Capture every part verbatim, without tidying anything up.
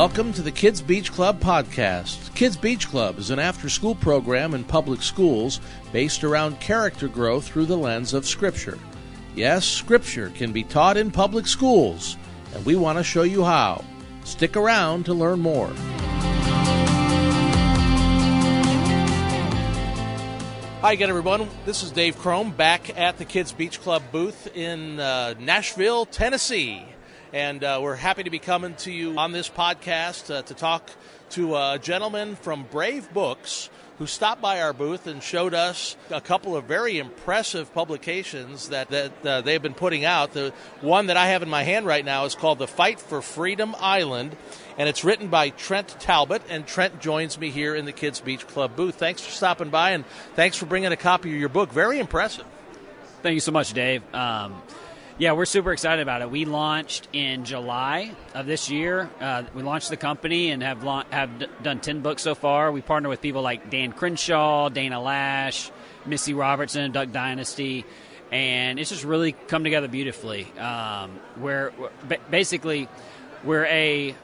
Welcome to the Kids Beach Club podcast. Kids Beach Club is an after-school program in public schools based around character growth through the lens of Scripture. Yes, Scripture can be taught in public schools, and we want to show you how. Stick around to learn more. Hi again, everyone. This is Dave Crome back at the Kids Beach Club booth in uh, Nashville, Tennessee. And uh, we're happy to be coming to you on this podcast uh, to talk to a gentleman from Brave Books who stopped by our booth and showed us a couple of very impressive publications that, that uh, they've been putting out. The one that I have in my hand right now is called The Fight for Freedom Island, and it's written by Trent Talbot, and Trent joins me here in the Kids Beach Club booth. Thanks for stopping by, and thanks for bringing a copy of your book. Very impressive. Thank you so much, Dave. Um Yeah, we're super excited about it. We launched in July of this year. Uh, we launched the company and have la- have d- done ten books so far. We partner with people like Dan Crenshaw, Dana Lash, Missy Robertson, Duck Dynasty, and it's just really come together beautifully. Um, we're, we're ba- basically we're a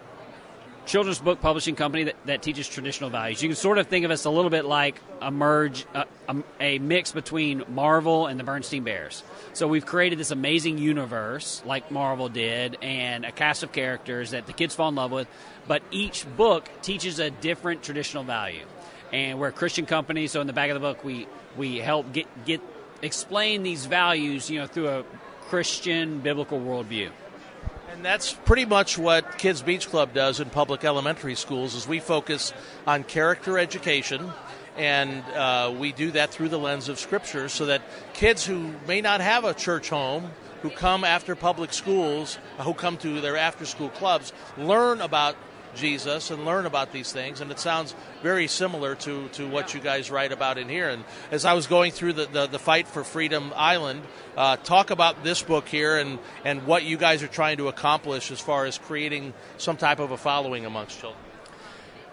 children's book publishing company that, that teaches traditional values. You can sort of think of us a little bit like a merge, a, a, a mix between Marvel and the Bernstein Bears. So we've created this amazing universe like Marvel did, and a cast of characters that the kids fall in love with, but each book teaches a different traditional value. And we're a Christian company, so in the back of the book we we help get get explain these values, you know, through a Christian biblical worldview. And that's pretty much what Kids Beach Club does in public elementary schools, is we focus on character education. And uh, we do that through the lens of Scripture, so that kids who may not have a church home, who come after public schools, who come to their after-school clubs, learn about Jesus and learn about these things. And it sounds very similar to, to what you guys write about in here. And as I was going through the, the, the Fight for Freedom Island, uh, talk about this book here and, and what you guys are trying to accomplish as far as creating some type of a following amongst children.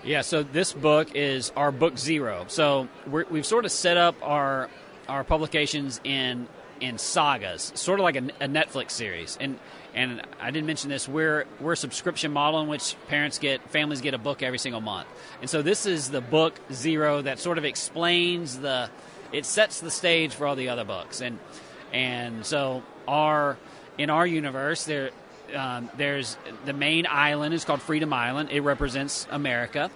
Yeah, so this book is our book zero. So we're, we've sort of set up our our publications in in sagas, sort of like a, a Netflix series. And and I didn't mention this, we're we're a subscription model in which parents get families get a book every single month. And so this is the book zero that sort of explains the it sets the stage for all the other books. And and so our in our universe there. Um, there's the main island is called Freedom Island. It represents America.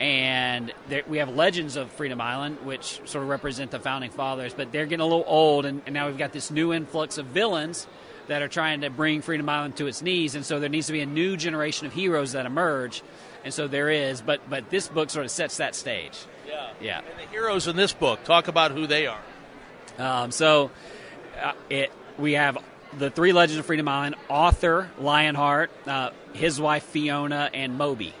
And there, we have Legends of Freedom Island, which sort of represent the founding fathers. But they're getting a little old, and, and now we've got this new influx of villains that are trying to bring Freedom Island to its knees. And so there needs to be a new generation of heroes that emerge. And so there is. But but this book sort of sets that stage. Yeah. Yeah. And the heroes in this book, talk about who they are. Um, so uh, it we have... the three Legends of Freedom Island: Arthur Lionheart, uh, his wife Fiona, and Moby.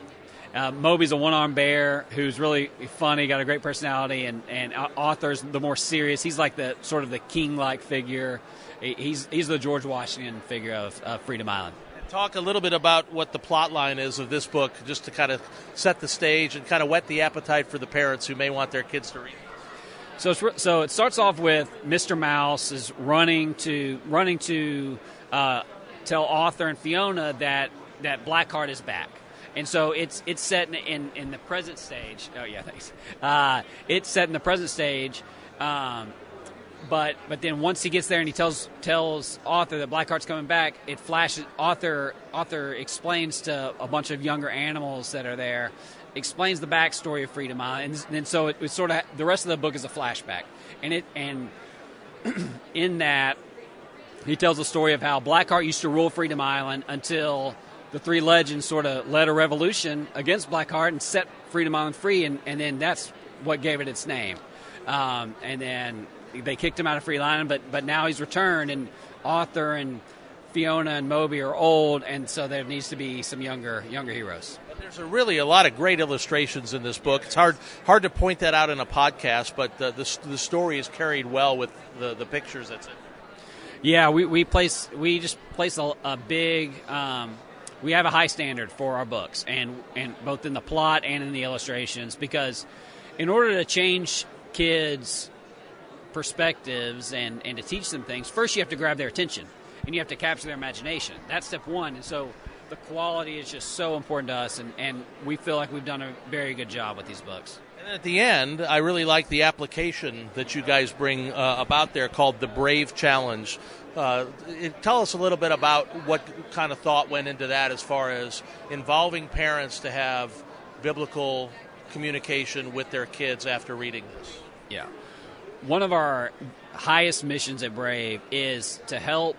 Uh, Moby's a one-armed bear who's really funny, got a great personality, and, and Arthur's the more serious. He's like the sort of the king-like figure. He's he's the George Washington figure of uh, Freedom Island. Talk a little bit about what the plot line is of this book, just to kind of set the stage and kind of whet the appetite for the parents who may want their kids to read. So, it's, so it starts off with Mister Mouse is running to running to uh, tell Arthur and Fiona that that Blackheart is back, and so it's it's set in in, in the present stage. Oh yeah, thanks. Uh, it's set in the present stage, um, but but then once he gets there and he tells tells Arthur that Blackheart's coming back, it flashes. Arthur Arthur explains to a bunch of younger animals that are there. Explains the backstory of Freedom Island, and, and so it, it sort of the rest of the book is a flashback, and it and in that he tells the story of how Blackheart used to rule Freedom Island until the three legends sort of led a revolution against Blackheart and set Freedom Island free, and, and then that's what gave it its name, um, and then they kicked him out of Freedom Island, but but now he's returned, and Arthur and Fiona and Moby are old, and so there needs to be some younger younger heroes. There's a really a lot of great illustrations in this book. It's hard hard to point that out in a podcast, but the the, the story is carried well with the, the pictures that's in. Yeah, we we place we just place a, a big um, we have a high standard for our books, and and both in the plot and in the illustrations, because in order to change kids' perspectives and, and to teach them things, first you have to grab their attention. And you have to capture their imagination. That's step one. And so the quality is just so important to us, and, and we feel like we've done a very good job with these books. And at the end, I really like the application that you guys bring uh, about there called the Brave Challenge. Uh, it, tell us a little bit about what kind of thought went into that as far as involving parents to have biblical communication with their kids after reading this. Yeah. One of our highest missions at Brave is to help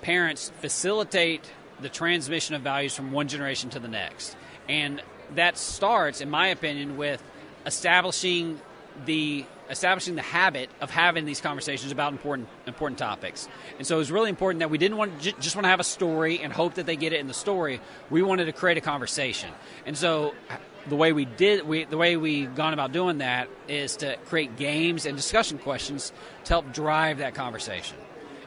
parents facilitate the transmission of values from one generation to the next. And that starts, in my opinion, with establishing the establishing the habit of having these conversations about important important topics. And so it was really important that we didn't want to j- just want to have a story and hope that they get it in the story. We wanted to create a conversation. And so the way we did we the way we've gone about doing that is to create games and discussion questions to help drive that conversation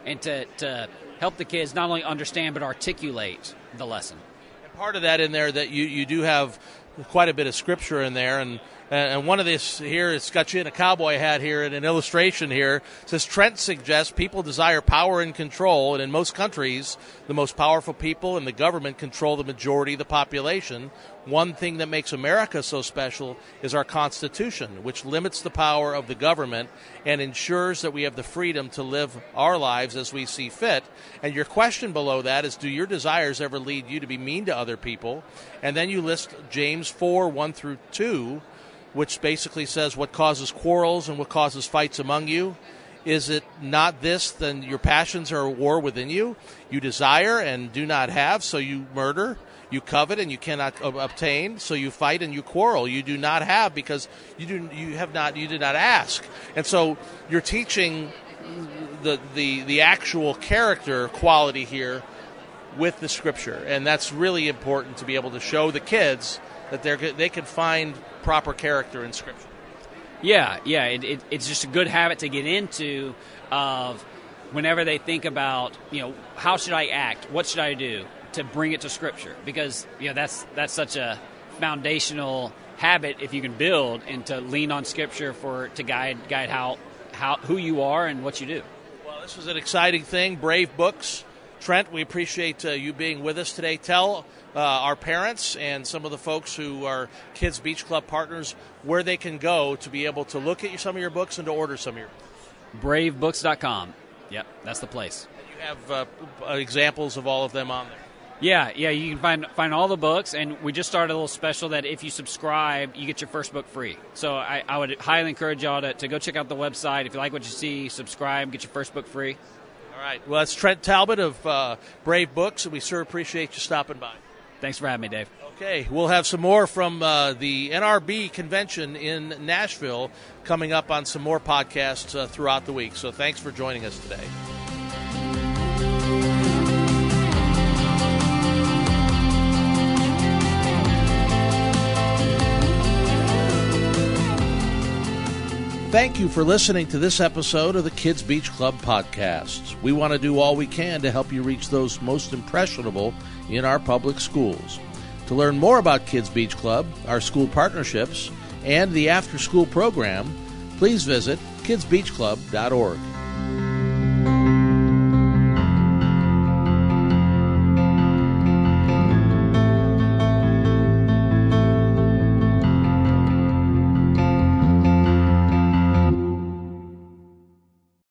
and to, to help the kids not only understand but articulate the lesson. And part of that in there that you, you do have quite a bit of scripture in there, and and one of this here, it's got you in a cowboy hat here and an illustration here. It says, Trent suggests people desire power and control, and in most countries, the most powerful people and the government control the majority of the population. One thing that makes America so special is our Constitution, which limits the power of the government and ensures that we have the freedom to live our lives as we see fit. And your question below that is, do your desires ever lead you to be mean to other people? And then you list James four, one through two, which basically says what causes quarrels and what causes fights among you. Is it not this, then your passions are at war within you? You desire and do not have, so you murder. You covet and you cannot obtain, so you fight and you quarrel. You do not have because you do you have not you did not ask. And so you're teaching the the the actual character quality here with the scripture, and that's really important to be able to show the kids that they're they can find proper character in scripture. Yeah, yeah, it, it, it's just a good habit to get into of whenever they think about, you know, how should I act, what should I do, to bring it to scripture, because, you know, that's that's such a foundational habit if you can build, and to lean on scripture for to guide guide how how who you are and what you do. Well, this was an exciting thing, Brave Books. Trent, we appreciate uh, you being with us today. Tell uh, our parents and some of the folks who are Kids Beach Club partners where they can go to be able to look at some of your books and to order some of your books. brave books dot com. Yep, that's the place. You have uh, examples of all of them on there. Yeah, yeah, you can find find all the books, and we just started a little special that if you subscribe, you get your first book free. So I, I would highly encourage y'all to, to go check out the website. If you like what you see, subscribe, get your first book free. All right. Well, that's Trent Talbot of uh, Brave Books, and we sure appreciate you stopping by. Thanks for having me, Dave. Okay. We'll have some more from uh, the N R B convention in Nashville coming up on some more podcasts uh, throughout the week. So thanks for joining us today. Thank you for listening to this episode of the Kids Beach Club podcast. We want to do all we can to help you reach those most impressionable in our public schools. To learn more about Kids Beach Club, our school partnerships, and the after-school program, please visit kids beach club dot org.